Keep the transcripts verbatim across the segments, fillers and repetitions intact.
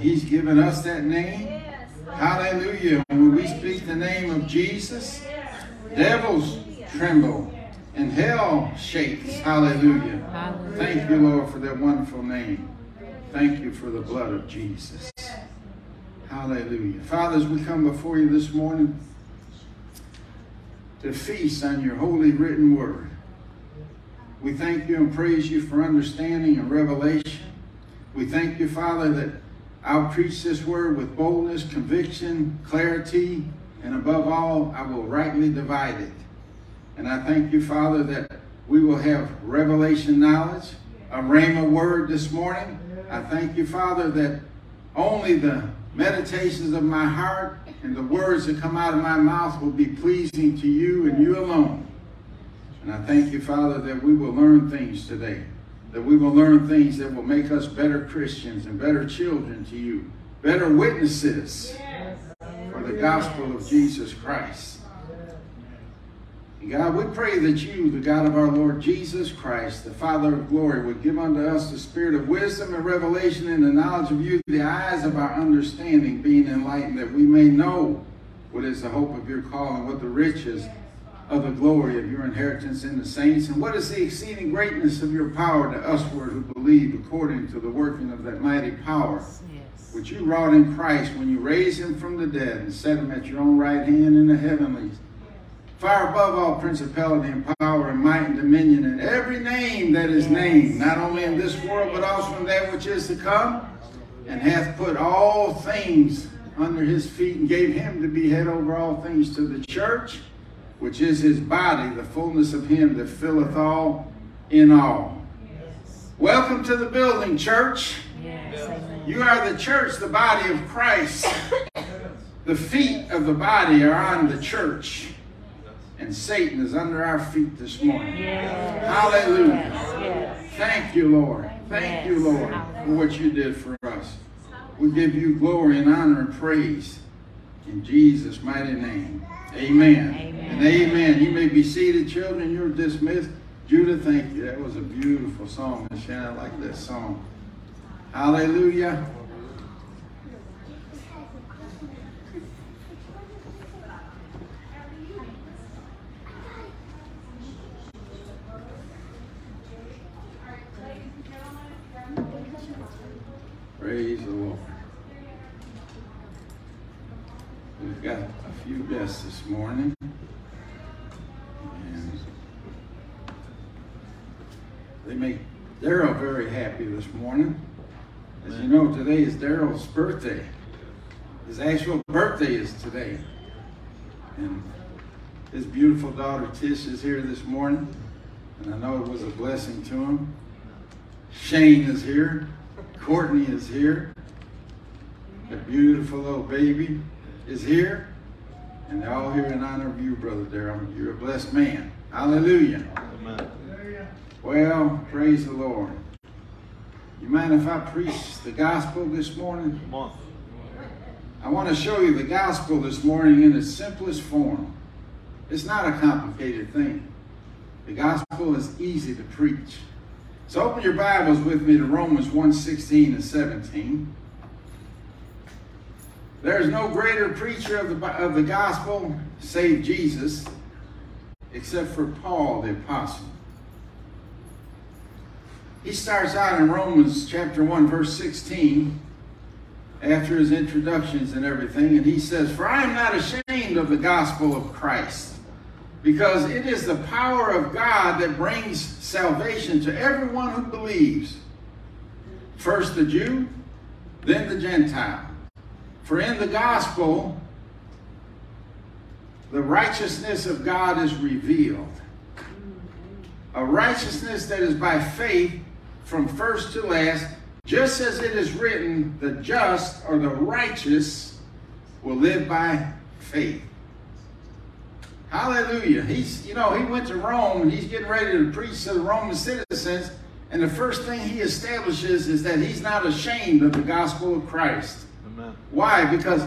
He's given us that name. Yes. Hallelujah. When we speak the name of Jesus, devils tremble and hell shakes. Hallelujah. Hallelujah. Thank you, Lord, for that wonderful name. Thank you for the blood of Jesus. Hallelujah. Father, as we come before you this morning to feast on your holy written word, we thank you and praise you for understanding and revelation. We thank you, Father, that I'll preach this word with boldness, conviction, clarity, and above all, I will rightly divide it. And I thank you, Father, that we will have revelation knowledge, a rhema word this morning. I thank you, Father, that only the meditations of my heart and the words that come out of my mouth will be pleasing to you and you alone. And I thank you, Father, that we will learn things today, that we will learn things that will make us better Christians and better children to you, better witnesses yes. for the gospel of Jesus Christ. And God, we pray that you, the God of our Lord Jesus Christ, the Father of glory, would give unto us the spirit of wisdom and revelation and the knowledge of you, the eyes of our understanding being enlightened, that we may know what is the hope of your call and what the riches of the glory of your inheritance in the saints, and what is the exceeding greatness of your power to usward who believe, according to the working of that mighty power yes. which you wrought in Christ when you raised him from the dead and set him at your own right hand in the heavenlies, far above all principality and power and might and dominion and every name that is yes. named, not only in this world but also in that which is to come, and hath put all things under his feet and gave him to be head over all things to the church, which is his body, the fullness of him that filleth all in all. Yes. Welcome to the building, church. Yes. You are the church, the body of Christ. The feet of the body are on the church. And Satan is under our feet this morning. Yes. Hallelujah. Yes. Thank you, Lord. Thank yes. you, Lord, for what you did for us. We give you glory and honor and praise in Jesus' mighty name. Amen. Amen. And amen. You may be seated, children. You're dismissed. Judah, thank you. That was a beautiful song. And Shane, I like that song. Hallelujah. Praise the Lord. We've got a few guests this morning. And they make Daryl very happy this morning. As you know, today is Daryl's birthday. His actual birthday is today. And his beautiful daughter Tish is here this morning. And I know it was a blessing to him. Shane is here. Courtney is here. A beautiful little baby is here, and they're all here in honor of you, Brother Daryl. You're a blessed man. Hallelujah. Amen. Well, praise the Lord. You mind if I preach the gospel this morning? Come on. I want to show you the gospel this morning in its simplest form. It's not a complicated thing. The gospel is easy to preach. So open your Bibles with me to Romans one sixteen and seventeen. There is no greater preacher of the, of the gospel, save Jesus, except for Paul the apostle. He starts out in Romans chapter one, verse sixteen, after his introductions and everything, and he says, "For I am not ashamed of the gospel of Christ, because it is the power of God that brings salvation to everyone who believes, first the Jew, then the Gentile. For in the gospel, the righteousness of God is revealed. A righteousness that is by faith from first to last, Just as it is written, the just or the righteous will live by faith. Hallelujah. He's, you know, he went to Rome and he's getting ready to preach to the Roman citizens. And the first thing he establishes is that he's not ashamed of the gospel of Christ. Amen. Why? Because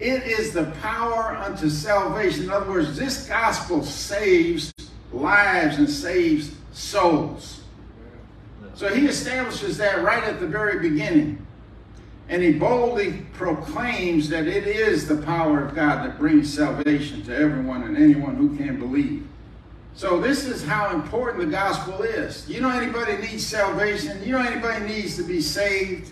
it is the power unto salvation. In other words, this gospel saves lives and saves souls. So he establishes that right at the very beginning. And he boldly proclaims that it is the power of God that brings salvation to everyone and anyone who can believe. So this is how important the gospel is. You know anybody needs salvation? You know anybody needs to be saved?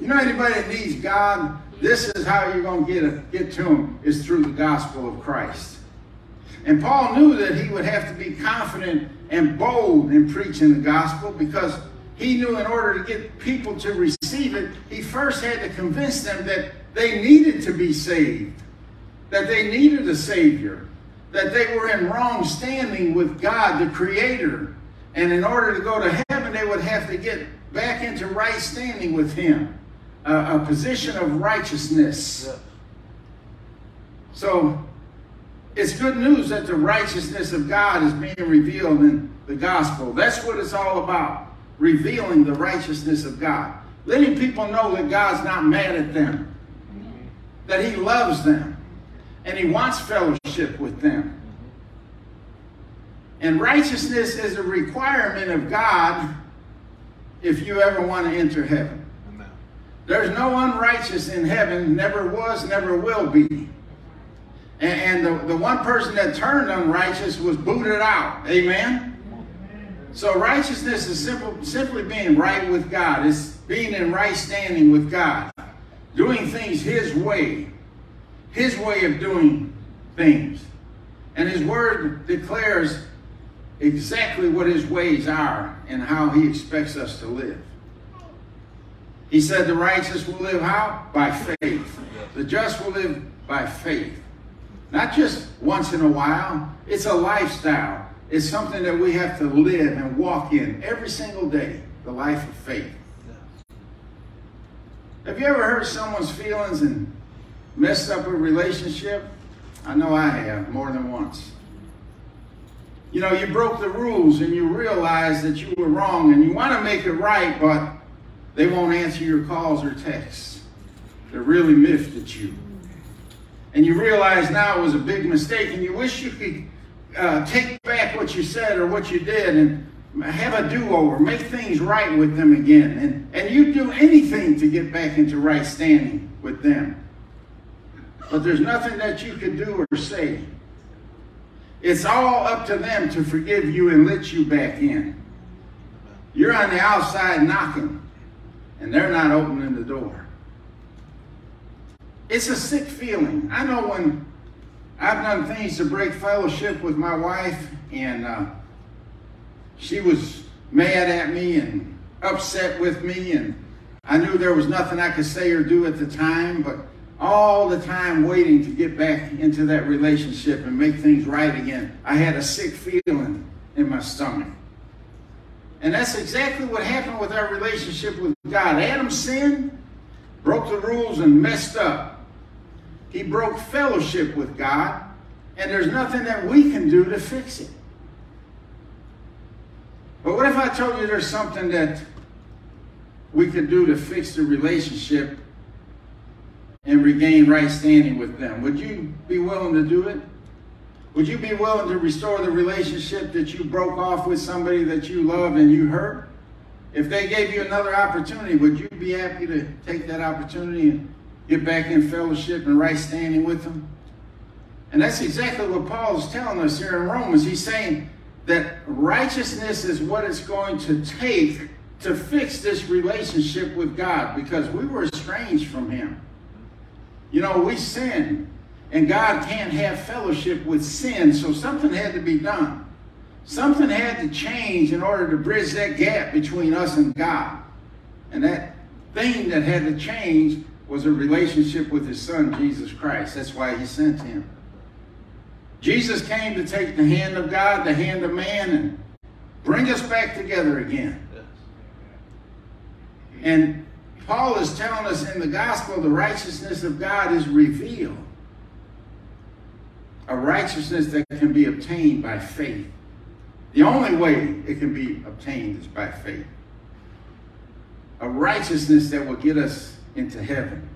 You know anybody that needs God? This is how you're going to get, a, get to him, is through the gospel of Christ. And Paul knew that he would have to be confident and bold in preaching the gospel, because he knew in order to get people to receive it, he first had to convince them that they needed to be saved, that they needed a Savior, that they were in wrong standing with God, the Creator. And in order to go to heaven, they would have to get back into right standing with him, a, a position of righteousness. Yeah. So it's good news that the righteousness of God is being revealed in the gospel. That's what it's all about, revealing the righteousness of God. Letting people know that God's not mad at them, that he loves them, and he wants fellowship with them. And righteousness is a requirement of God if you ever want to enter heaven. Amen. There's no unrighteous in heaven, never was, never will be. And the, the one person that turned unrighteous was booted out. Amen? So righteousness is simple, simply being right with God. It's being in right standing with God. Doing things his way. His way of doing things. And his word declares exactly what his ways are and how he expects us to live. He said the righteous will live how? By faith. The just will live by faith. Not just once in a while. It's a lifestyle. It's something that we have to live and walk in every single day. The life of faith. Have you ever hurt someone's feelings and messed up a relationship? I know I have, more than once. You know, you broke the rules and you realize that you were wrong and you want to make it right, but they won't answer your calls or texts. They're really miffed at you. And you realize now it was a big mistake, and you wish you could uh, take back what you said or what you did and have a do-over, make things right with them again. And, and you'd do anything to get back into right standing with them. But there's nothing that you can do or say. It's all up to them to forgive you and let you back in. You're on the outside knocking, and they're not opening the door. It's a sick feeling. I know when I've done things to break fellowship with my wife, and uh, she was mad at me and upset with me, and I knew there was nothing I could say or do at the time, but all the time waiting to get back into that relationship and make things right again. I had a sick feeling in my stomach. And that's exactly what happened with our relationship with God. Adam sinned, broke the rules, and messed up. He broke fellowship with God, and there's nothing that we can do to fix it. But what if I told you there's something that we could do to fix the relationship and regain right standing with them? Would you be willing to do it? Would you be willing to restore the relationship that you broke off with somebody that you love and you hurt? If they gave you another opportunity, would you be happy to take that opportunity and get back in fellowship and right standing with them? And that's exactly what Paul is telling us here in Romans. He's saying that righteousness is what it's going to take to fix this relationship with God, because we were estranged from him. You know, we sin, and God can't have fellowship with sin, so something had to be done. Something had to change in order to bridge that gap between us and God. And that thing that had to change was a relationship with his son, Jesus Christ. That's why he sent him. Jesus came to take the hand of God, the hand of man, and bring us back together again. And Paul is telling us in the gospel the righteousness of God is revealed. A righteousness that can be obtained by faith. The only way it can be obtained is by faith. A righteousness that will get us into heaven.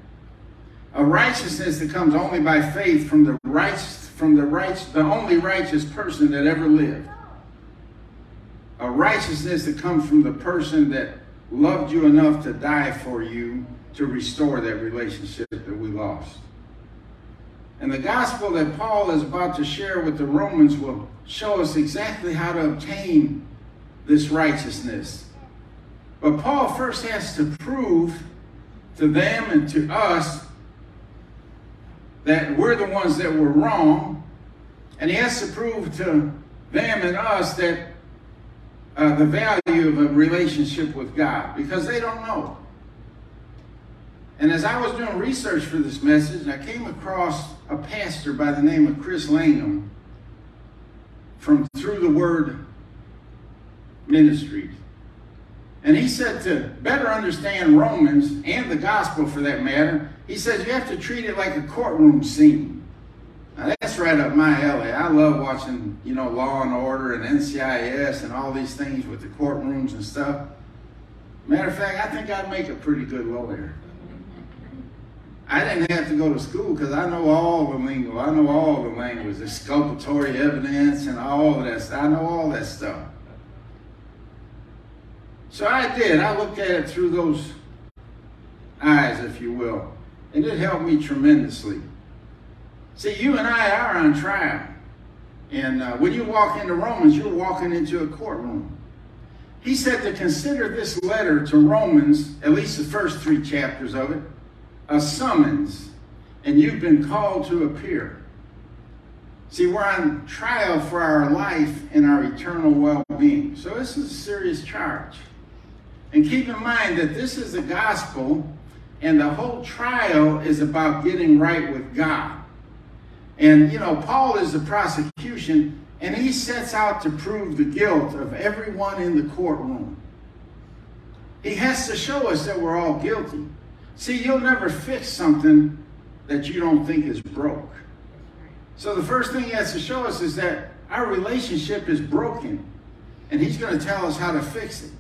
A righteousness that comes only by faith from the righteous, from the right, the only righteous person that ever lived. A righteousness that comes from the person that loved you enough to die for you to restore that relationship that we lost. And the gospel that Paul is about to share with the Romans will show us exactly how to obtain this righteousness. But Paul first has to prove to them and to us that we're the ones that were wrong. And he has to prove to them and us that uh, the value of a relationship with God, because they don't know. And as I was doing research for this message, I came across a pastor by the name of Chris Langham from Through the Word Ministries. And he said to better understand Romans, and the gospel for that matter, he says you have to treat it like a courtroom scene. Now that's right up my alley. I love watching, you know, Law and Order and N C I S and all these things with the courtrooms and stuff. Matter of fact, I think I'd make a pretty good lawyer. I didn't have to go to school because I know all the lingo. I know all the language, the exculpatory evidence and all of that stuff. I know all that stuff. So I did. I looked at it through those eyes, if you will. And it helped me tremendously. See, you and I are on trial. And uh, when you walk into Romans, you're walking into a courtroom. He said to consider this letter to Romans, at least the first three chapters of it, a summons, and you've been called to appear. See, we're on trial for our life and our eternal well-being. So this is a serious charge. And keep in mind that this is the gospel, and the whole trial is about getting right with God. And, you know, Paul is the prosecution, and he sets out to prove the guilt of everyone in the courtroom. He has to show us that we're all guilty. See, you'll never fix something that you don't think is broke. So the first thing he has to show us is that our relationship is broken, and he's going to tell us how to fix it.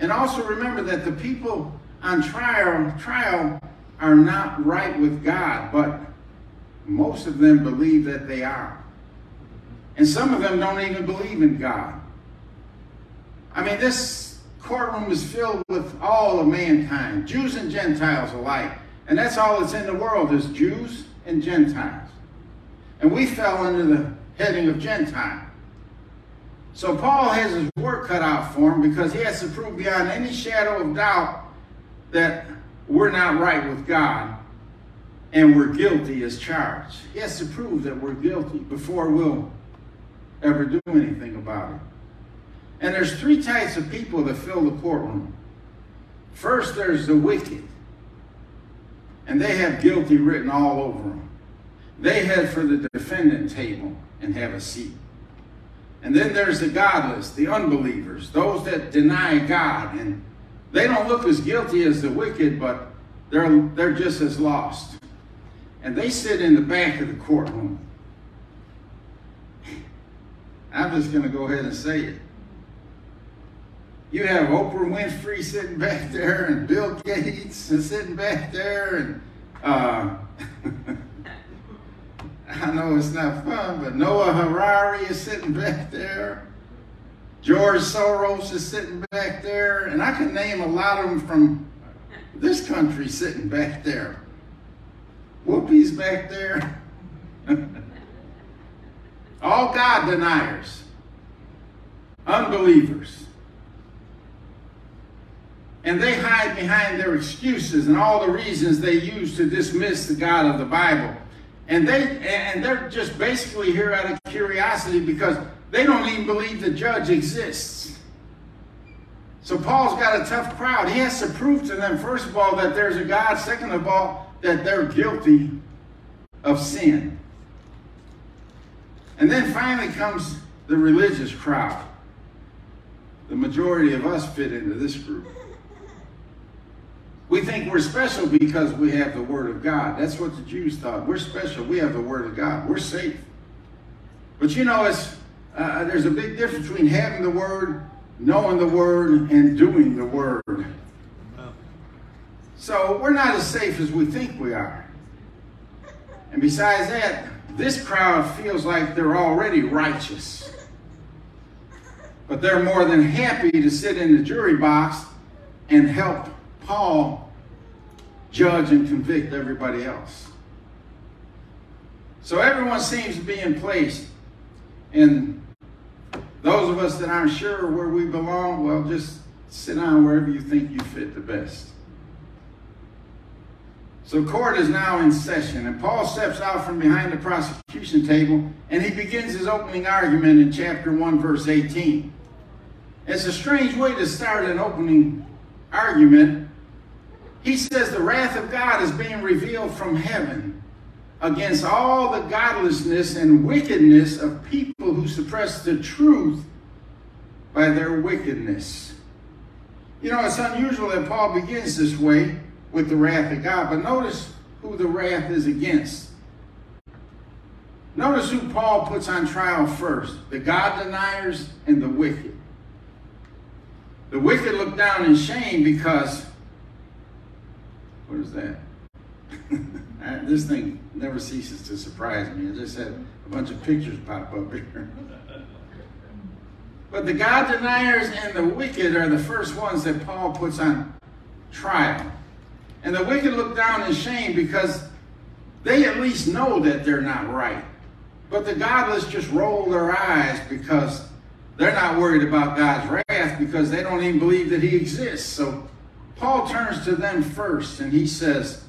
And also remember that the people on trial, trial are not right with God, but most of them believe that they are. And some of them don't even believe in God. I mean, this courtroom is filled with all of mankind, Jews and Gentiles alike. And that's all that's in the world, is Jews and Gentiles. And we fell under the heading of Gentile. So Paul has his work cut out for him, because he has to prove beyond any shadow of doubt that we're not right with God and we're guilty as charged. He has to prove that we're guilty before we'll ever do anything about it. And there's three types of people that fill the courtroom. First, there's the wicked. And they have guilty written all over them. They head for the defendant table and have a seat. And then there's the godless, the unbelievers, those that deny God. And they don't look as guilty as the wicked, but they're, they're just as lost. And they sit in the back of the courtroom. I'm just going to go ahead and say it. You have Oprah Winfrey sitting back there, and Bill Gates is sitting back there, and uh, I know it's not fun, but Noah Harari is sitting back there. George Soros is sitting back there, and I can name a lot of them from this country sitting back there. Whoopi's back there. All God deniers, unbelievers. And they hide behind their excuses and all the reasons they use to dismiss the God of the Bible. And, they, and they're just basically here out of curiosity, because they don't even believe the judge exists. So Paul's got a tough crowd. He has to prove to them, first of all, that there's a God. Second of all, that they're guilty of sin. And then finally comes the religious crowd. The majority of us fit into this group. We think we're special because we have the Word of God. That's what the Jews thought. We're special. We have the Word of God. We're safe. But you know, it's uh, there's a big difference between having the Word, knowing the Word, and doing the Word. So we're not as safe as we think we are. And besides that, this crowd feels like they're already righteous. But they're more than happy to sit in the jury box and help Paul judge and convict everybody else. So everyone seems to be in place. And those of us that aren't sure where we belong, well, just sit down wherever you think you fit the best. So court is now in session, and Paul steps out from behind the prosecution table, and he begins his opening argument in chapter one, verse eighteen. It's a strange way to start an opening argument. He says the wrath of God is being revealed from heaven against all the godlessness and wickedness of people who suppress the truth by their wickedness. You know, it's unusual that Paul begins this way, with the wrath of God. But notice who the wrath is against. Notice who Paul puts on trial first. The God deniers and the wicked. The wicked look down in shame because, what is that? This thing never ceases to surprise me. I just had a bunch of pictures pop up here. But the God deniers and the wicked are the first ones that Paul puts on trial. And the wicked look down in shame because they at least know that they're not right. But the godless just roll their eyes because they're not worried about God's wrath because they don't even believe that he exists. So Paul turns to them first, and he says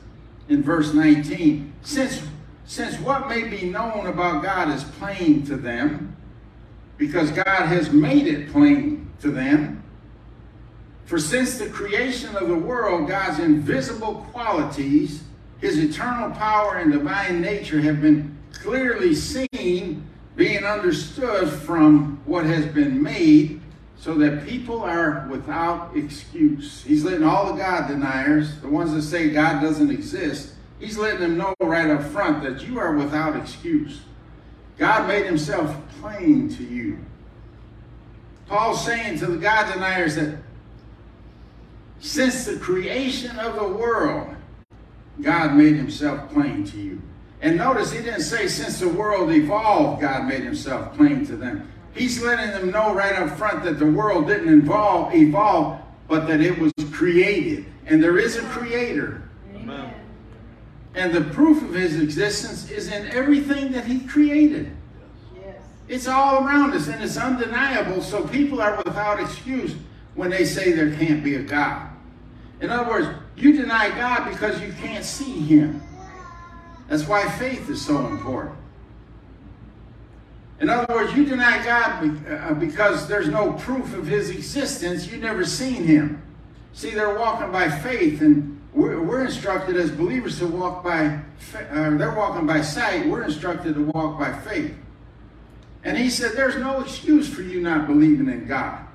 in verse nineteen, since, since what may be known about God is plain to them, because God has made it plain to them, for since the creation of the world, God's invisible qualities, his eternal power and divine nature have been clearly seen, being understood from what has been made, so that people are without excuse. He's letting all the God deniers, the ones that say God doesn't exist, he's letting them know right up front that you are without excuse. God made himself plain to you. Paul's saying to the God deniers that since the creation of the world, God made himself plain to you. And notice he didn't say since the world evolved, God made himself plain to them. He's letting them know right up front that the world didn't evolve, evolve but that it was created. And there is a creator. Amen. And the proof of his existence is in everything that he created. Yes. It's all around us, and it's undeniable, so people are without excuse when they say there can't be a God. In other words, you deny God because you can't see him. That's why faith is so important. In other words, you deny God because there's no proof of his existence. You've never seen him. See, they're walking by faith, and we're, we're instructed as believers to walk by, uh, they're walking by sight. We're instructed to walk by faith. And he said, there's no excuse for you not believing in God.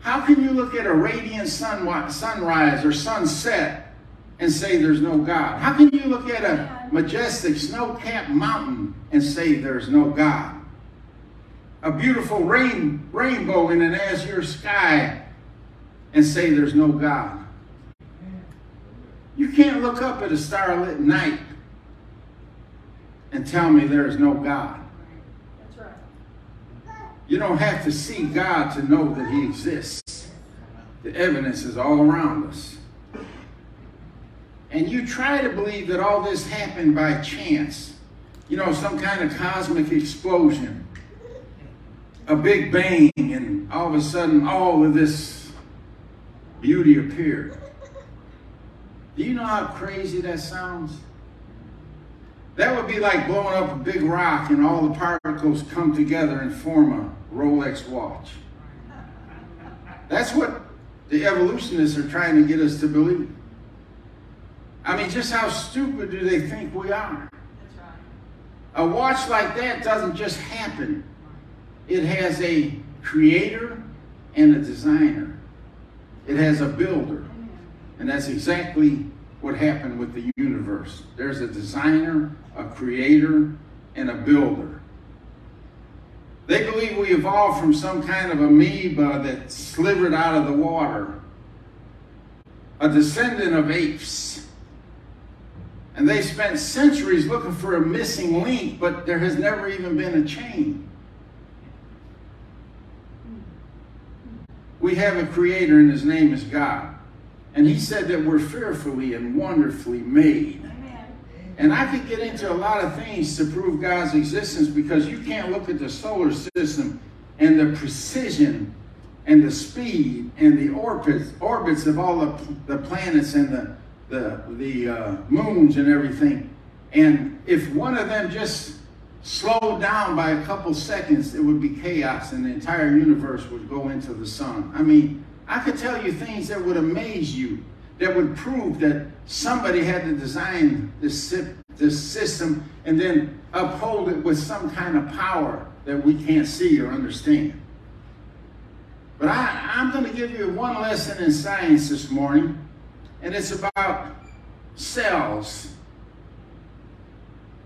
How can you look at a radiant sunrise or sunset and say there's no God? How can you look at a majestic snow-capped mountain and say there's no God? A beautiful rain, rainbow in an azure sky and say there's no God? You can't look up at a starlit night and tell me there's no God. You don't have to see God to know that he exists. The evidence is all around us. And you try to believe that all this happened by chance. You know, some kind of cosmic explosion. A big bang, and all of a sudden all of this beauty appeared. Do you know how crazy that sounds? That would be like blowing up a big rock and all the particles come together and form a Rolex watch. That's what the evolutionists are trying to get us to believe. I mean, just how stupid do they think we are? That's right. A watch like that doesn't just happen. It has a creator and a designer. It has a builder. And that's exactly what happened with the universe. There's a designer, a creator, and a builder. They believe we evolved from some kind of amoeba that slithered out of the water, a descendant of apes. And they spent centuries looking for a missing link, but there has never even been a chain. We have a creator and his name is God. And he said that we're fearfully and wonderfully made. Amen. And I could get into a lot of things to prove God's existence, because you can't look at the solar system and the precision and the speed and the orbits, orbits of all the, the planets and the, the, the uh, moons and everything. And if one of them just slowed down by a couple seconds, it would be chaos and the entire universe would go into the sun. I mean, I could tell you things that would amaze you, that would prove that somebody had to design this, this system and then uphold it with some kind of power that we can't see or understand. But I, I'm going to give you one lesson in science this morning, and it's about cells.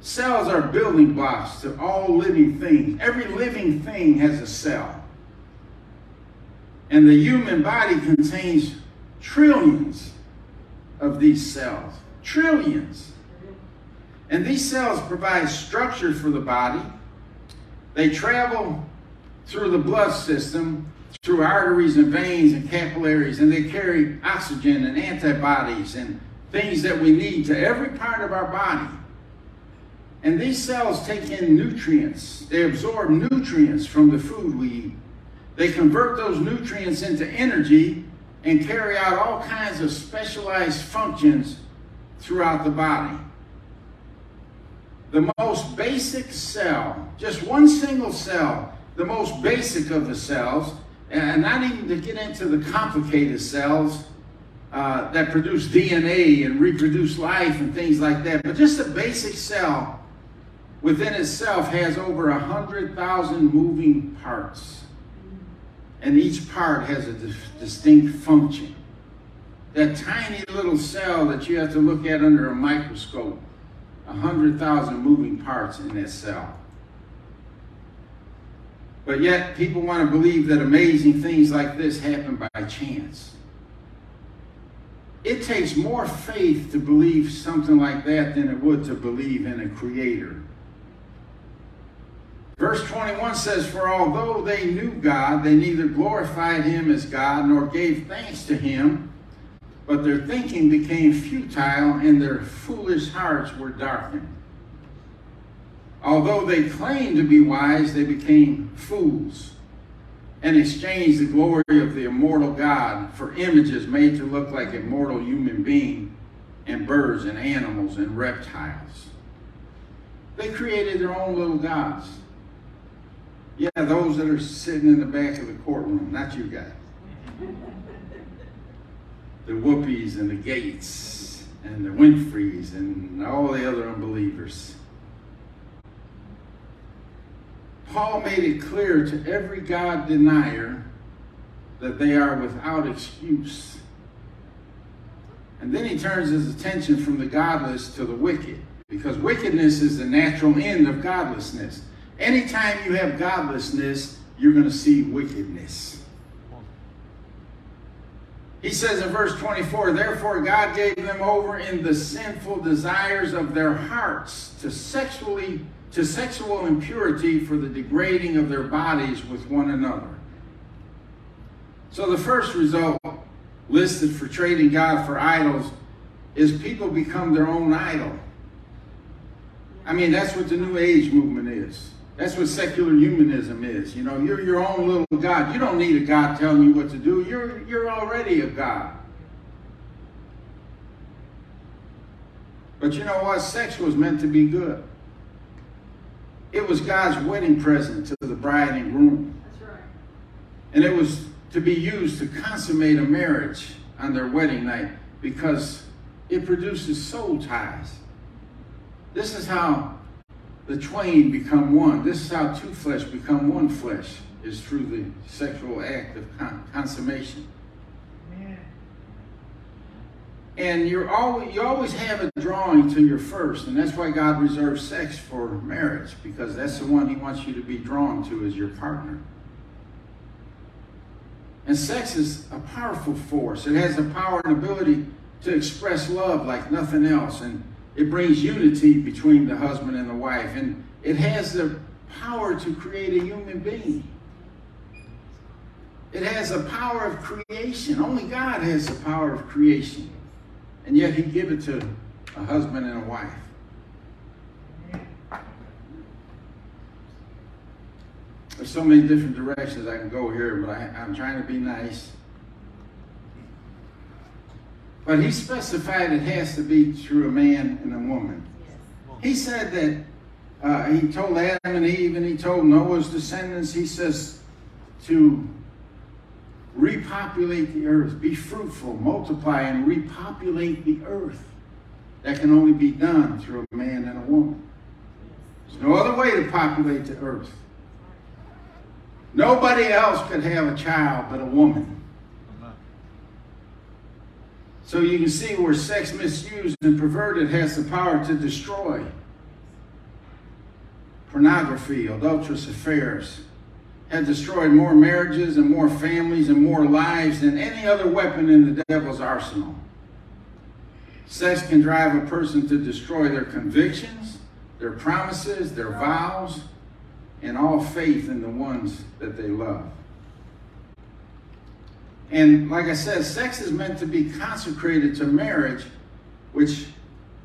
Cells are building blocks to all living things. Every living thing has a cell. And the human body contains trillions of these cells. Trillions. And these cells provide structure for the body. They travel through the blood system, through arteries and veins and capillaries, and they carry oxygen and antibodies and things that we need to every part of our body. And these cells take in nutrients. They absorb nutrients from the food we eat. They convert those nutrients into energy and carry out all kinds of specialized functions throughout the body. The most basic cell, just one single cell, the most basic of the cells, and not even to get into the complicated cells uh, that produce D N A and reproduce life and things like that, but just a basic cell within itself has over one hundred thousand moving parts. And each part has a dis- distinct function. That tiny little cell that you have to look at under a microscope, one hundred thousand moving parts in that cell. But yet, people want to believe that amazing things like this happen by chance. It takes more faith to believe something like that than it would to believe in a creator. Verse twenty-one says, "For although they knew God, they neither glorified him as God nor gave thanks to him, but their thinking became futile and their foolish hearts were darkened. Although they claimed to be wise, they became fools and exchanged the glory of the immortal God for images made to look like immortal human beings and birds and animals and reptiles." They created their own little gods. Yeah, those that are sitting in the back of the courtroom, not you guys. The Whoopies and the Gates and the Winfreys and all the other unbelievers. Paul made it clear to every God denier that they are without excuse. And then he turns his attention from the godless to the wicked, because wickedness is the natural end of godlessness. Anytime you have godlessness, you're going to see wickedness. He says in verse twenty-four, "Therefore God gave them over in the sinful desires of their hearts to sexually to sexual impurity for the degrading of their bodies with one another." So the first result listed for trading God for idols is people become their own idol. I mean, that's what the New Age movement is. That's what secular humanism is. You know, you're your own little God. You don't need a God telling you what to do. You're, you're already a God. But you know what? Sex was meant to be good. It was God's wedding present to the bride and groom. That's right. And it was to be used to consummate a marriage on their wedding night, because it produces soul ties. This is how the twain become one. This is how two flesh become one flesh, is through the sexual act of con- consummation. Yeah. And you're always, you always have a drawing to your first, and that's why God reserves sex for marriage, because that's the one he wants you to be drawn to as your partner. And sex is a powerful force. It has the power and ability to express love like nothing else, and it brings unity between the husband and the wife, and it has the power to create a human being. It has the power of creation. Only God has the power of creation. And yet he gave it to a husband and a wife. There's so many different directions I can go here, but I, I'm trying to be nice. But he specified it has to be through a man and a woman. He said that, uh, he told Adam and Eve, and he told Noah's descendants, he says to repopulate the earth, be fruitful, multiply, and repopulate the earth. That can only be done through a man and a woman. There's no other way to populate the earth. Nobody else could have a child but a woman. So you can see where sex misused and perverted has the power to destroy. Pornography, adulterous affairs, has destroyed more marriages and more families and more lives than any other weapon in the devil's arsenal. Sex can drive a person to destroy their convictions, their promises, their vows, and all faith in the ones that they love. And like I said, sex is meant to be consecrated to marriage, which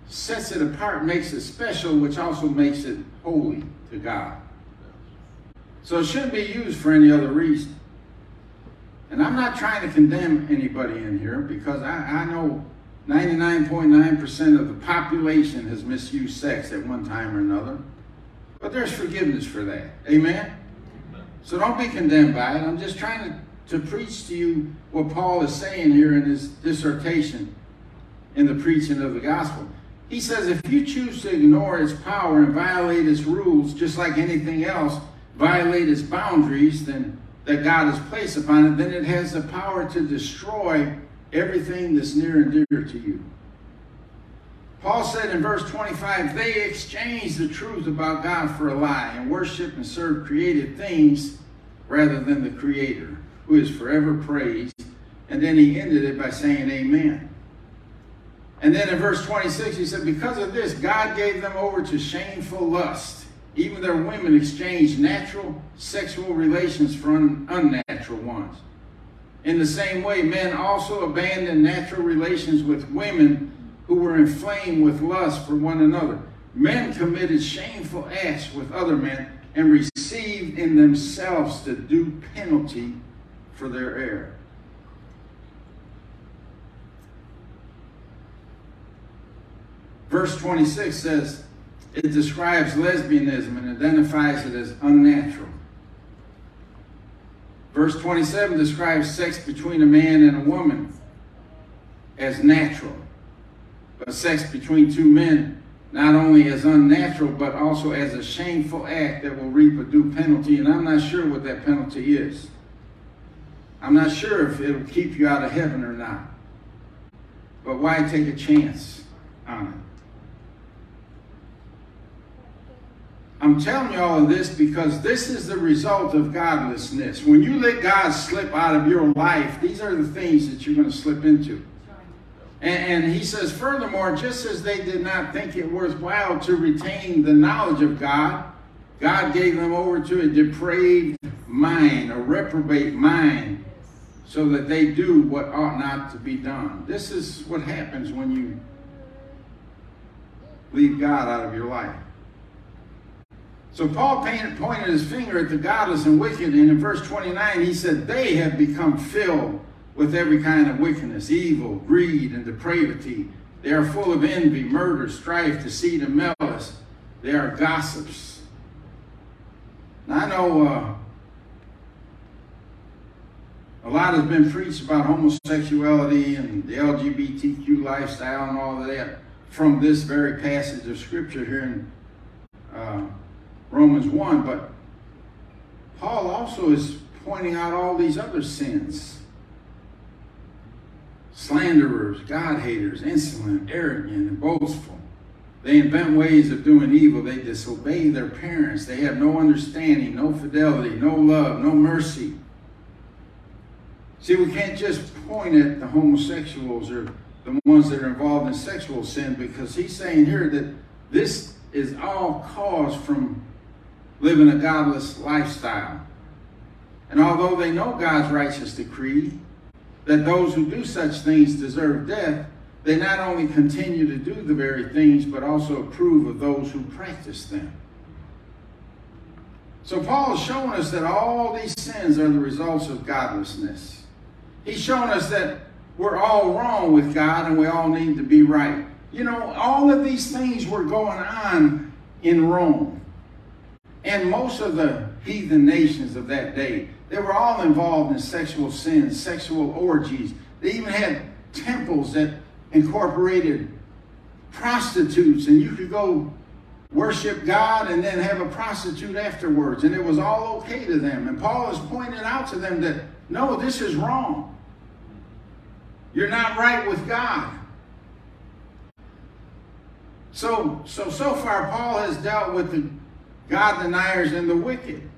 sets it apart, makes it special, which also makes it holy to God. So it shouldn't be used for any other reason. And I'm not trying to condemn anybody in here, because I, I know ninety-nine point nine percent of the population has misused sex at one time or another. But there's forgiveness for that. Amen? So don't be condemned by it. I'm just trying to, to preach to you what Paul is saying here in his dissertation in the preaching of the gospel. He says if you choose to ignore its power and violate its rules, just like anything else, violate its boundaries then that God has placed upon it, then it has the power to destroy everything that's near and dear to you. Paul said in verse twenty-five, they exchanged the truth about God for a lie and worship and serve created things rather than the Creator, who is forever praised. And then he ended it by saying amen. And then in verse twenty-six, he said, because of this, God gave them over to shameful lust. Even their women exchanged natural sexual relations for un- unnatural ones. In the same way, men also abandoned natural relations with women who were inflamed with lust for one another. Men committed shameful acts with other men and received in themselves the due penalty for their error. Verse twenty-six says, it describes lesbianism and identifies it as unnatural. Verse twenty-seven describes sex between a man and a woman as natural, but sex between two men not only as unnatural, but also as a shameful act that will reap a due penalty, and I'm not sure what that penalty is. I'm not sure if it'll keep you out of heaven or not, but why take a chance on it? I'm telling you all of this because this is the result of godlessness. When you let God slip out of your life, these are the things that you're going to slip into. And, and he says, furthermore, just as they did not think it worthwhile to retain the knowledge of God, God gave them over to a depraved mind, a reprobate mind, so that they do what ought not to be done. This is what happens when you leave God out of your life. So Paul pointed his finger at the godless and wicked, and in verse twenty-nine he said, they have become filled with every kind of wickedness, evil, greed, and depravity. They are full of envy, murder, strife, deceit, and malice. They are gossips. Now I know uh, a lot has been preached about homosexuality and the L G B T Q lifestyle and all of that from this very passage of scripture here in uh, Romans one, but Paul also is pointing out all these other sins. slanderers, God-haters, insolent, arrogant, and boastful. They invent ways of doing evil. They disobey their parents. They have no understanding, no fidelity, no love, no mercy. See, we can't just point at the homosexuals or the ones that are involved in sexual sin, because he's saying here that this is all caused from living a godless lifestyle. And although they know God's righteous decree, that those who do such things deserve death, they not only continue to do the very things, but also approve of those who practice them. So Paul is showing us that all these sins are the results of godlessness. He's shown us that we're all wrong with God and we all need to be right. You know, all of these things were going on in Rome. And most of the heathen nations of that day, they were all involved in sexual sins, sexual orgies. They even had temples that incorporated prostitutes, and you could go worship God and then have a prostitute afterwards, and it was all okay to them. And Paul is pointing out to them that, no, this is wrong. You're not right with God. So, so, so far, Paul has dealt with the God deniers and the wicked.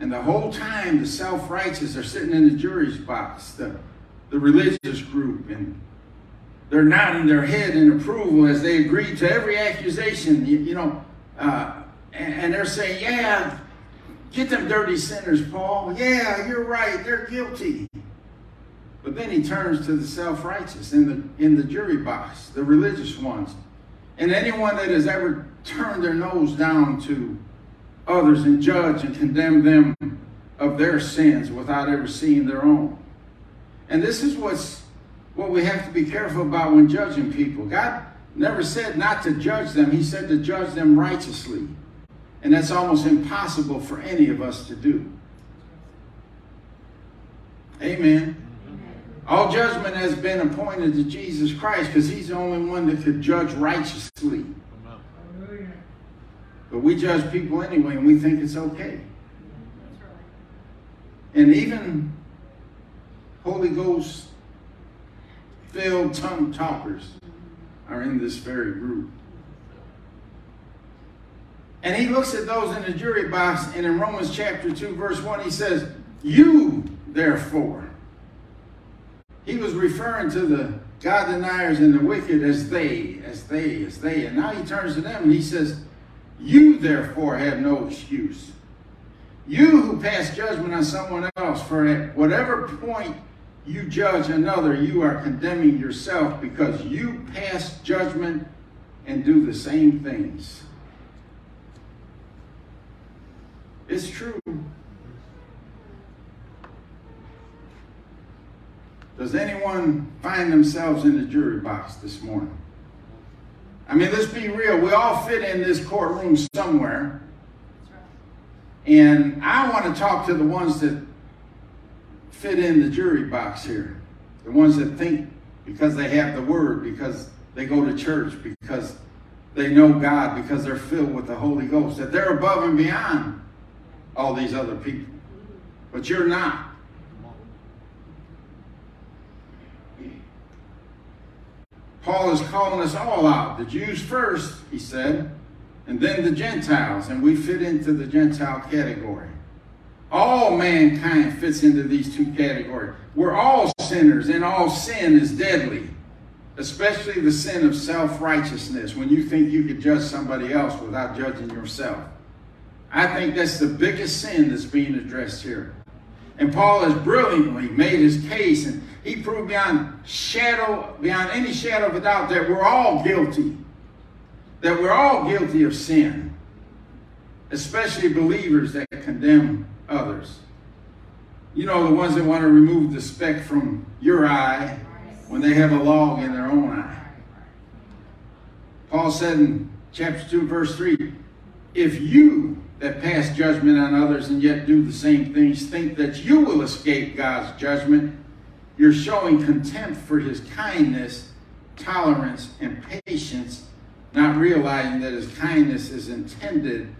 And the whole time, the self-righteous are sitting in the jury's box, the, the religious group, and they're nodding their head in approval as they agree to every accusation, you, you know, uh, and, and they're saying, yeah, get them dirty sinners, Paul. Yeah, you're right, they're guilty. But then he turns to the self-righteous in the, in the jury box, the religious ones, and anyone that has ever turned their nose down to others and judge and condemn them of their sins without ever seeing their own. And this is what's what we have to be careful about when judging people. God never said not to judge them. He said to judge them righteously. And that's almost impossible for any of us to do. Amen. All judgment has been appointed to Jesus Christ because he's the only one that could judge righteously. But we judge people anyway, and we think it's okay. That's right. And even Holy Ghost-filled tongue talkers are in this very group. And he looks at those in the jury box, and in Romans chapter two, verse one, he says, "You, therefore." He was referring to the God deniers and the wicked as they, as they, as they. And now he turns to them and he says, "You, therefore, have no excuse. You who pass judgment on someone else, for at whatever point you judge another, you are condemning yourself because you pass judgment and do the same things." It's true. Does anyone find themselves in the jury box this morning? I mean, let's be real. We all fit in this courtroom somewhere. And I want to talk to the ones that fit in the jury box here. The ones that think because they have the word, because they go to church, because they know God, because they're filled with the Holy Ghost, that they're above and beyond all these other people. But you're not. Paul is calling us all out. The Jews first, he said, and then the Gentiles, and we fit into the Gentile category. All mankind fits into these two categories. We're all sinners, and all sin is deadly, especially the sin of self-righteousness, when you think you could judge somebody else without judging yourself. I think that's the biggest sin that's being addressed here. And Paul has brilliantly made his case, and he proved beyond shadow, beyond any shadow of a doubt that we're all guilty. That we're all guilty of sin. Especially believers that condemn others. You know, the ones that want to remove the speck from your eye when they have a log in their own eye. Paul said in chapter two, verse three, "If you that pass judgment on others and yet do the same things, think that you will escape God's judgment. You're showing contempt for his kindness, tolerance, and patience, not realizing that his kindness is intended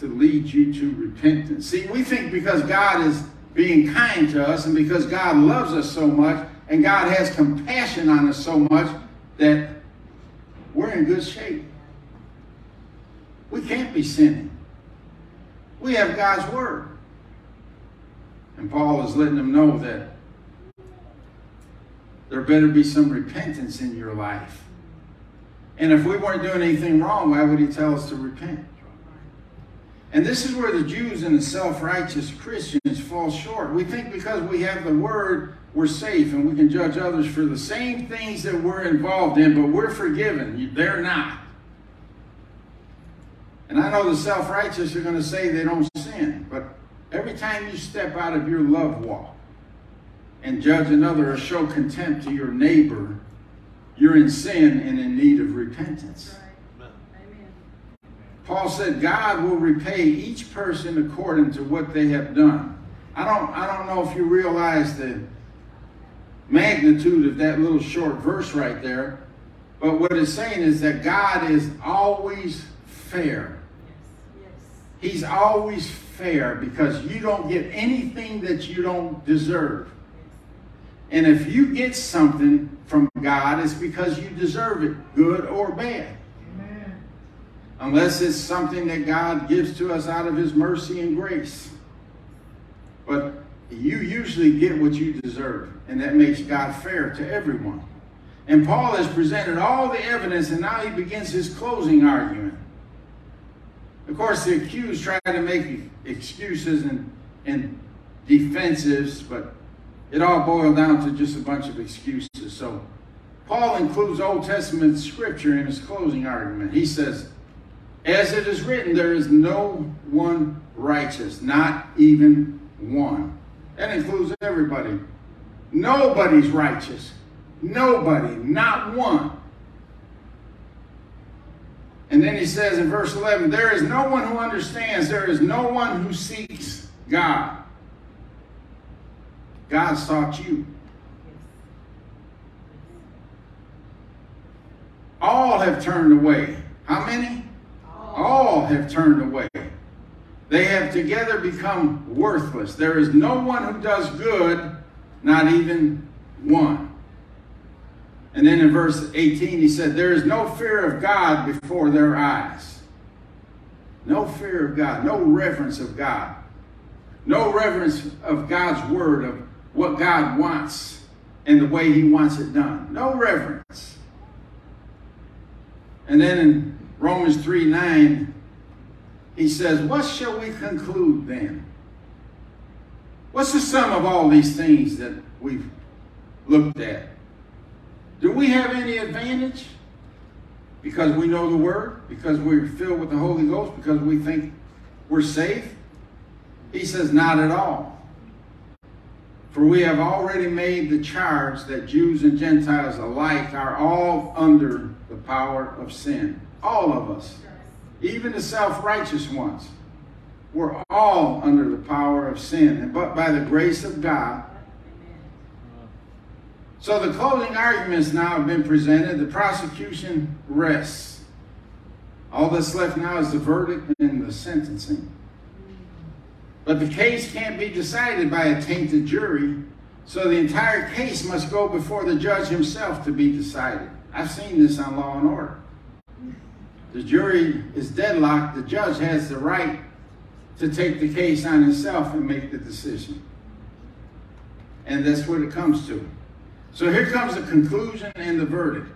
to lead you to repentance." See, we think because God is being kind to us and because God loves us so much And God has compassion on us so much that we're in good shape. We can't be sinning. We have God's word. And Paul is letting them know that there better be some repentance in your life. And if we weren't doing anything wrong, why would he tell us to repent? And this is where the Jews and the self-righteous Christians fall short. We think because we have the word, we're safe and we can judge others for the same things that we're involved in, but we're forgiven. They're not. And I know the self-righteous are going to say they don't sin, but every time you step out of your love walk and judge another or show contempt to your neighbor, you're in sin and in need of repentance. Paul said, God will repay each person according to what they have done. I don't, I don't know if you realize the magnitude of that little short verse right there, but what it's saying is that God is always fair. Yes. Yes. He's always fair because you don't get anything that you don't deserve. And if you get something from God, it's because you deserve it, good or bad. Unless it's something that God gives to us out of his mercy and grace. But you usually get what you deserve, and that makes God fair to everyone. And Paul has presented all the evidence, and now he begins his closing argument. Of course, the accused try to make excuses and, and defensives, but it all boiled down to just a bunch of excuses. So Paul includes Old Testament scripture in his closing argument. He says, as it is written, there is no one righteous, not even one. That includes everybody. Nobody's righteous. Nobody, not one. And then he says in verse eleven, there is no one who understands. There is no one who seeks God. God sought you. All have turned away. How many? All have turned away. They have together become worthless. There is no one who does good, not even one. And then in verse eighteen, he said, there is no fear of God before their eyes. No fear of God, no reverence of God. No reverence of God's word, of what God wants and the way he wants it done. No reverence. And then in Romans three nine, he says, what shall we conclude then? What's the sum of all these things that we've looked at? Do we have any advantage? Because we know the word, because we're filled with the Holy Ghost, because we think we're safe? He says, not at all. For we have already made the charge that Jews and Gentiles alike are all under the power of sin. All of us, even the self-righteous ones, we're all under the power of sin, but by the grace of God. So the closing arguments now have been presented. The prosecution rests. All that's left now is the verdict and the sentencing. But the case can't be decided by a tainted jury, so the entire case must go before the judge himself to be decided. I've seen this on Law and Order. The jury is deadlocked. The judge has the right to take the case on himself and make the decision. And that's what it comes to. So here comes the conclusion and the verdict.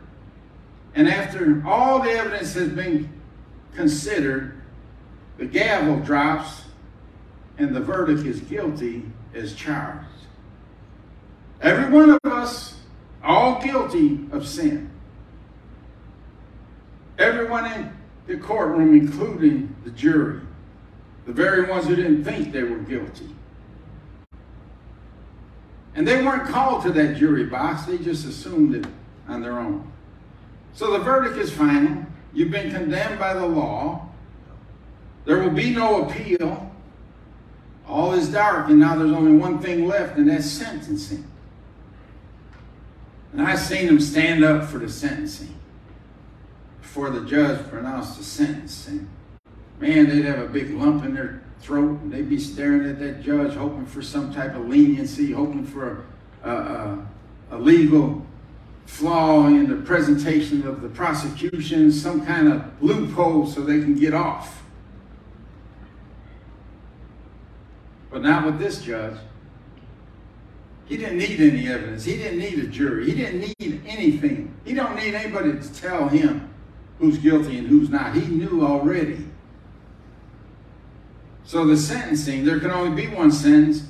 And after all the evidence has been considered, the gavel drops and the verdict is guilty as charged. Every one of us, all guilty of sin. Everyone in the courtroom, including the jury, the very ones who didn't think they were guilty. And they weren't called to that jury box. They just assumed it on their own. So the verdict is final. You've been condemned by the law. There will be no appeal. All is dark, and now there's only one thing left, and that's sentencing. And I've seen them stand up for the sentencing. Before the judge pronounced the sentence, and man, they'd have a big lump in their throat, and they'd be staring at that judge, hoping for some type of leniency, hoping for a, a, a a legal flaw in the presentation of the prosecution, some kind of loophole so they can get off. But not with this judge. He didn't need any evidence. He didn't need a jury. He didn't need anything. He don't need anybody to tell him who's guilty and who's not. He knew already. So the sentencing, there can only be one sentence,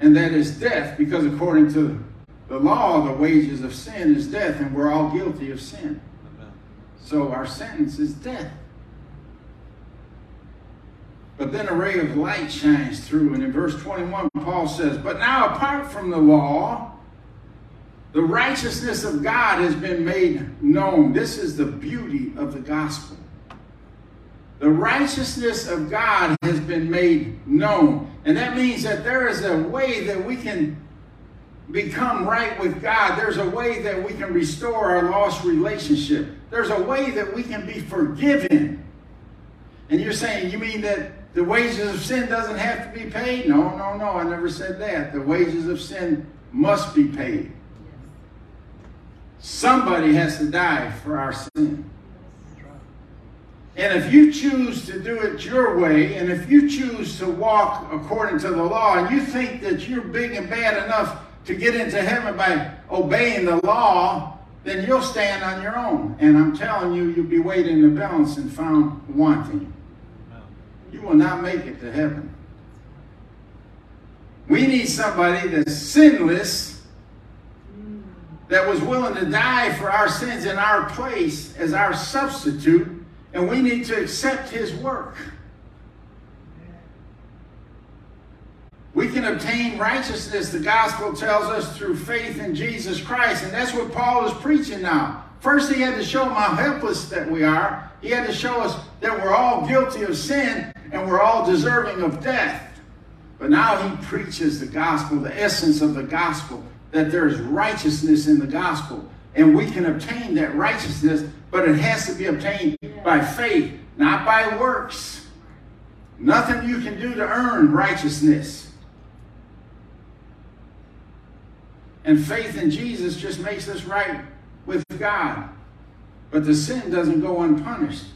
and that is death, because according to the law, the wages of sin is death, and we're all guilty of sin. Amen. So our sentence is death. But then a ray of light shines through, and in verse twenty-one, Paul says, "But now apart from the law, the righteousness of God has been made known." This is the beauty of the gospel. The righteousness of God has been made known. And that means that there is a way that we can become right with God. There's a way that we can restore our lost relationship. There's a way that we can be forgiven. And you're saying, you mean that the wages of sin doesn't have to be paid? No, no, no, I never said that. The wages of sin must be paid. Somebody has to die for our sin. And if you choose to do it your way, and if you choose to walk according to the law, and you think that you're big and bad enough to get into heaven by obeying the law, then you'll stand on your own. And I'm telling you, you'll be weighed in the balance and found wanting. You will not make it to heaven. We need somebody that's sinless, that was willing to die for our sins in our place as our substitute, and we need to accept his work. We can obtain righteousness, the gospel tells us, through faith in Jesus Christ. And that's what Paul is preaching now. First, he had to show how helpless that we are. He had to show us that we're all guilty of sin and we're all deserving of death. But now he preaches the gospel, the essence of the gospel, that there is righteousness in the gospel. And we can obtain that righteousness, but it has to be obtained by faith, not by works. Nothing you can do to earn righteousness. And faith in Jesus just makes us right with God. But the sin doesn't go unpunished.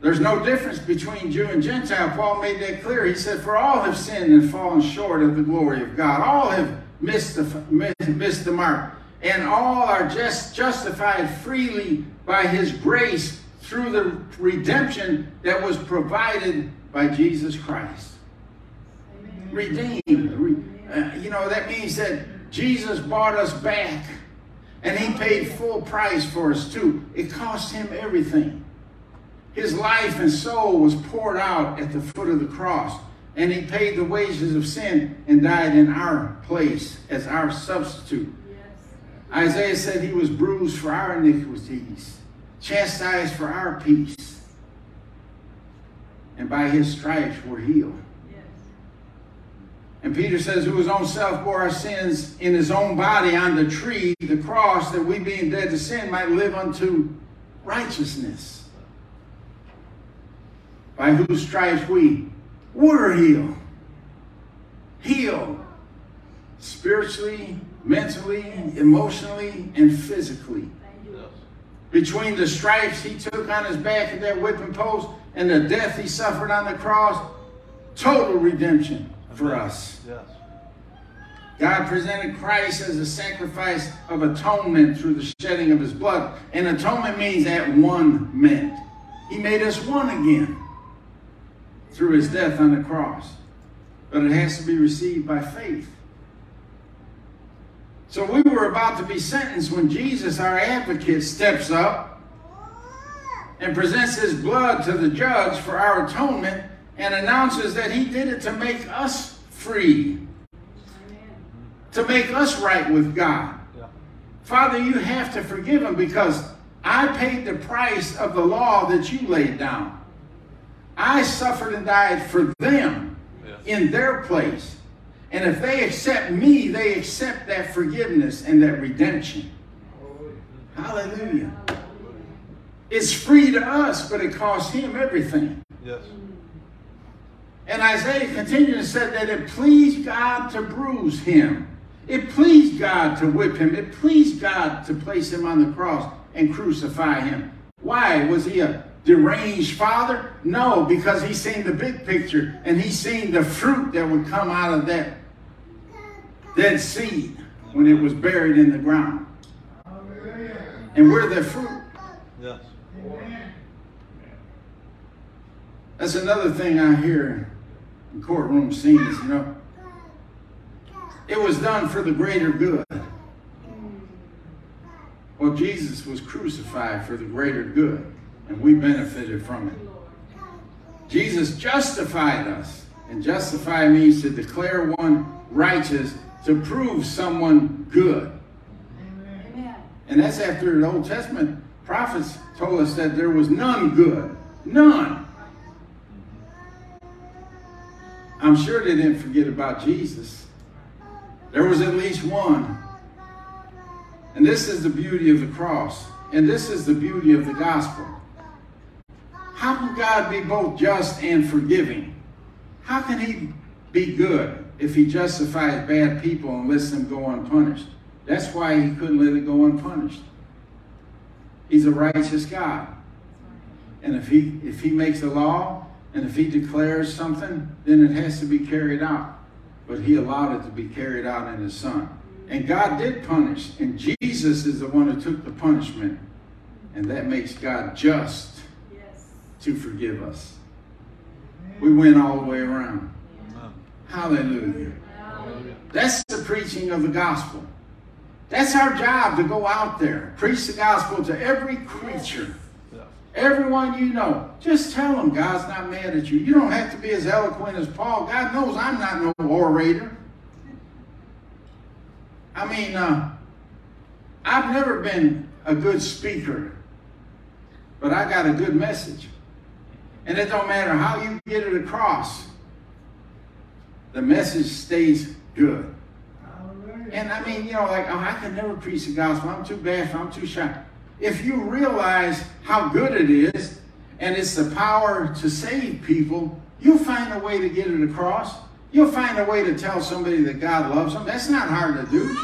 There's no difference between Jew and Gentile. Paul made that clear. He said, "For all have sinned and fallen short of the glory of God." All have missed the, missed the mark. And all are just justified freely by his grace through the redemption that was provided by Jesus Christ. Amen. Redeemed. Uh, you know, that means that Jesus bought us back, and he paid full price for us too. It cost him everything. His life and soul was poured out at the foot of the cross, and he paid the wages of sin and died in our place as our substitute. Yes. Isaiah said he was bruised for our iniquities, chastised for our peace, and by his stripes we're healed. And Peter says, "Who his own self bore our sins in his own body on the tree, the cross, that we being dead to sin might live unto righteousness. By whose stripes we were healed." Healed. Spiritually, mentally, emotionally, and physically. Between the stripes he took on his back at that whipping post and the death he suffered on the cross, total redemption for us. Yes. God presented Christ as a sacrifice of atonement through the shedding of his blood. And atonement means at one meant. He made us one again through his death on the cross. But it has to be received by faith. So we were about to be sentenced when Jesus, our advocate, steps up and presents his blood to the judge for our atonement, and announces that he did it to make us free. Amen. To make us right with God. Yeah. Father, you have to forgive him because I paid the price of the law that you laid down. I suffered and died for them, yes, in their place. And if they accept me, they accept that forgiveness and that redemption. Hallelujah. Hallelujah. It's free to us, but it costs him everything. Yes. And Isaiah continued and said that it pleased God to bruise him. It pleased God to whip him. It pleased God to place him on the cross and crucify him. Why? Was he a deranged father? No, because he seen the big picture and he seen the fruit that would come out of that dead seed when it was buried in the ground. And we're the fruit. Yes. That's another thing I hear in courtroom scenes, you know. It was done for the greater good. Well, Jesus was crucified for the greater good, and we benefited from it. Jesus justified us, and justify means to declare one righteous, to prove someone good. Amen. And that's after the Old Testament prophets told us that there was none good, none. I'm sure they didn't forget about Jesus. There was at least one. And this is the beauty of the cross. And this is the beauty of the gospel. How can God be both just and forgiving? How can he be good if he justifies bad people and lets them go unpunished? That's why he couldn't let it go unpunished. He's a righteous God. And if he, if he makes a law, and if he declares something, then it has to be carried out. But he allowed it to be carried out in his son. And God did punish, and Jesus is the one who took the punishment. And that makes God just yes. to forgive us. Amen. We win all the way around. Amen. Hallelujah. Hallelujah. That's the preaching of the gospel. That's our job, to go out there, preach the gospel to every creature. Yes. Everyone you know. Just tell them God's not mad at you. You don't have to be as eloquent as Paul. God knows I'm not no orator. I mean, uh, I've never been a good speaker, but I got a good message. And it don't matter how you get it across, the message stays good. Right. And I mean, you know, like, oh, I can never preach the gospel. I'm too bad, I'm too shy. If you realize how good it is, and it's the power to save people, you'll find a way to get it across. You'll find a way to tell somebody that God loves them. That's not hard to do.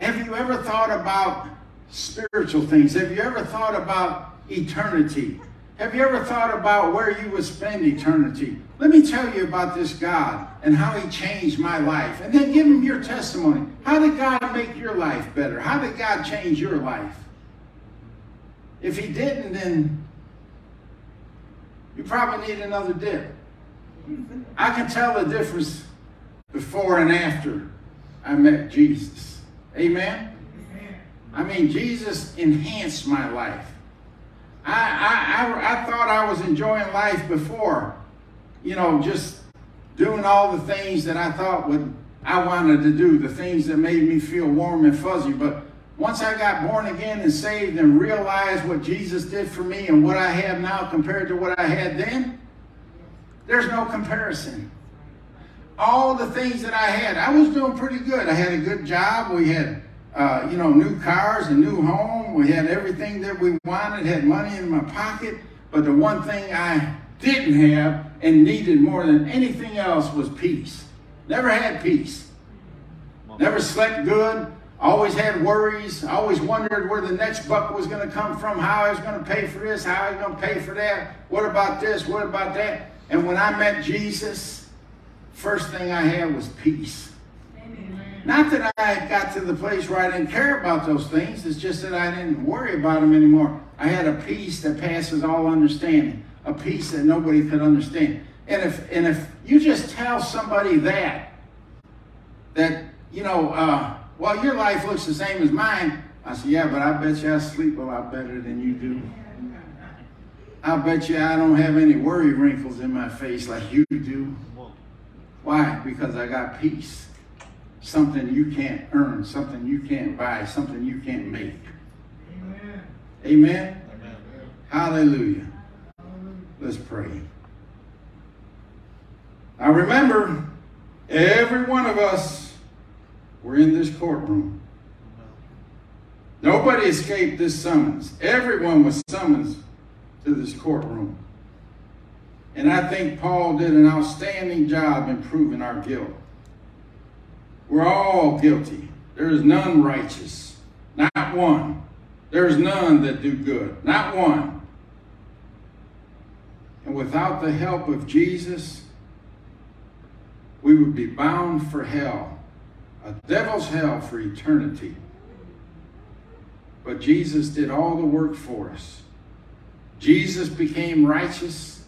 Have you ever thought about spiritual things? Have you ever thought about eternity? Have you ever thought about where you would spend eternity? Let me tell you about this God and how he changed my life. And then give him your testimony. How did God make your life better? How did God change your life? If he didn't, then you probably need another dip. I can tell the difference before and after I met Jesus. Amen? Amen. I mean, Jesus enhanced my life. I, I, I, I thought I was enjoying life before, you know, just doing all the things that I thought would I wanted to do, the things that made me feel warm and fuzzy. But once I got born again and saved and realized what Jesus did for me and what I have now compared to what I had then, there's no comparison. All the things that I had, I was doing pretty good. I had a good job. We had, uh, you know, new cars, a new home. We had everything that we wanted, had money in my pocket. But the one thing I didn't have and needed more than anything else was peace. Never had peace. Never slept good. Always had worries. Always wondered where the next buck was going to come from, how I was going to pay for this, how I was going to pay for that. What about this? What about that? And when I met Jesus, first thing I had was peace. Amen. Not that I got to the place where I didn't care about those things. It's just that I didn't worry about them anymore. I had a peace that passes all understanding, a peace that nobody could understand. And if and if you just tell somebody that, that, you know, uh, well, your life looks the same as mine. I say, yeah, but I bet you I sleep a lot better than you do. I bet you I don't have any worry wrinkles in my face like you do. Why? Because I got peace. Something you can't earn, something you can't buy, something you can't make. Amen. Amen? Amen. Hallelujah. Let's pray. Now remember, every one of us, we're in this courtroom. Nobody escaped this summons. Everyone was summoned to this courtroom. And I think Paul did an outstanding job in proving our guilt. We're all guilty. There is none righteous, not one. There is none that do good, not one. And without the help of Jesus, we would be bound for hell, a devil's hell for eternity. But Jesus did all the work for us. Jesus became righteous,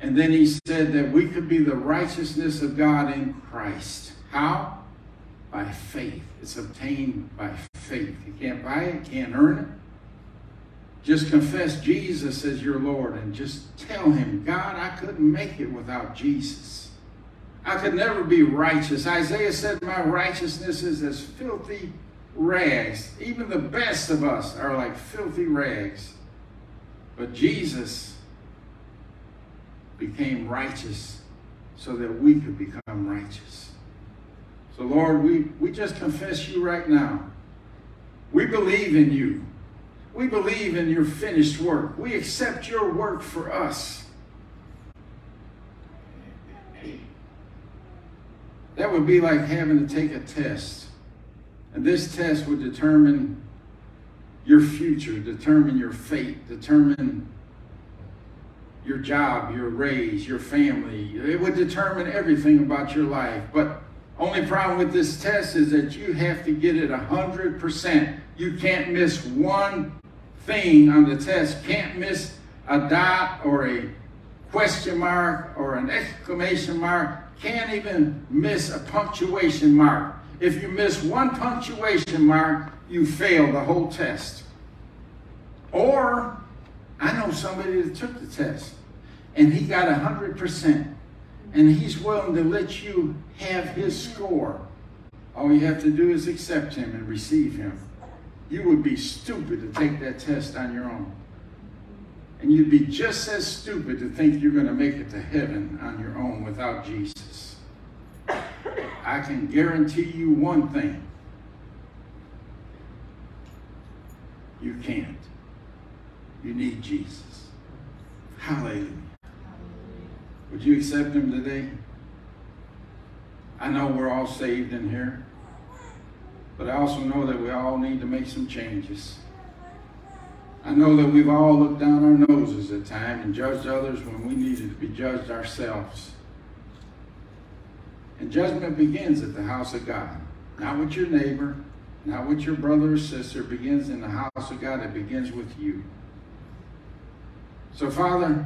and then he said that we could be the righteousness of God in Christ. How? By faith. It's obtained by faith. You can't buy it, can't earn it. Just confess Jesus as your Lord and just tell him, God, I couldn't make it without Jesus. I could never be righteous. Isaiah said, my righteousness is as filthy rags. Even the best of us are like filthy rags. But Jesus became righteous so that we could become righteous. So Lord, we, we just confess you right now. We believe in you. We believe in your finished work. We accept your work for us. That would be like having to take a test. And this test would determine your future, determine your fate, determine your job, your raise, your family. It would determine everything about your life. But only problem with this test is that you have to get it one hundred percent. You can't miss one thing on the test. Can't miss a dot or a question mark or an exclamation mark. Can't even miss a punctuation mark. If you miss one punctuation mark, you fail the whole test. Or, I know somebody that took the test, and he got one hundred percent, and he's willing to let you have his score. All you have to do is accept him and receive him. You would be stupid to take that test on your own. And you'd be just as stupid to think you're going to make it to heaven on your own without Jesus. I can guarantee you one thing. You can't. You need Jesus. Hallelujah. Would you accept him today? I know we're all saved in here, but I also know that we all need to make some changes. I know that we've all looked down our noses at times and judged others when we needed to be judged ourselves. And judgment begins at the house of God. Not with your neighbor, not with your brother or sister. It begins in the house of God. It begins with you. So, Father,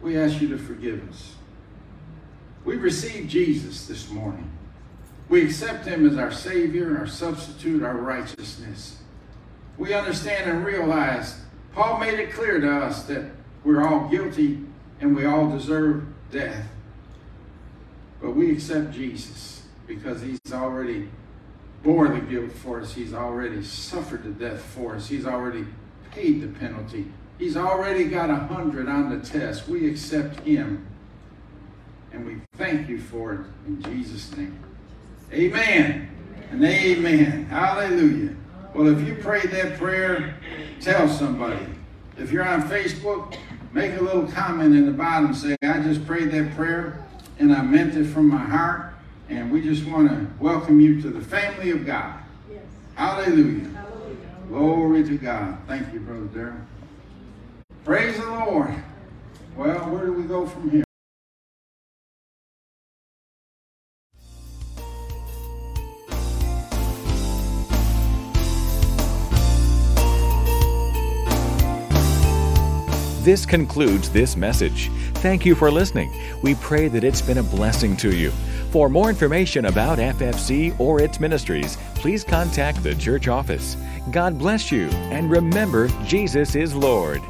we ask you to forgive us. We received Jesus this morning. We accept him as our Savior, our substitute, our righteousness. We understand and realize Paul made it clear to us that we're all guilty and we all deserve death. But we accept Jesus because he's already bore the guilt for us. He's already suffered the death for us. He's already paid the penalty. He's already got a hundred on the test. We accept him and we thank you for it in Jesus' name. Amen and amen. Hallelujah. Well, if you prayed that prayer, tell somebody. If you're on Facebook, make a little comment in the bottom. Say, I just prayed that prayer, and I meant it from my heart, and we just want to welcome you to the family of God. Yes. Hallelujah. Hallelujah. Glory to God. Thank you, Brother Daryl. Praise the Lord. Well, where do we go from here? This concludes this message. Thank you for listening. We pray that it's been a blessing to you. For more information about F F C or its ministries, please contact the church office. God bless you, and remember, Jesus is Lord.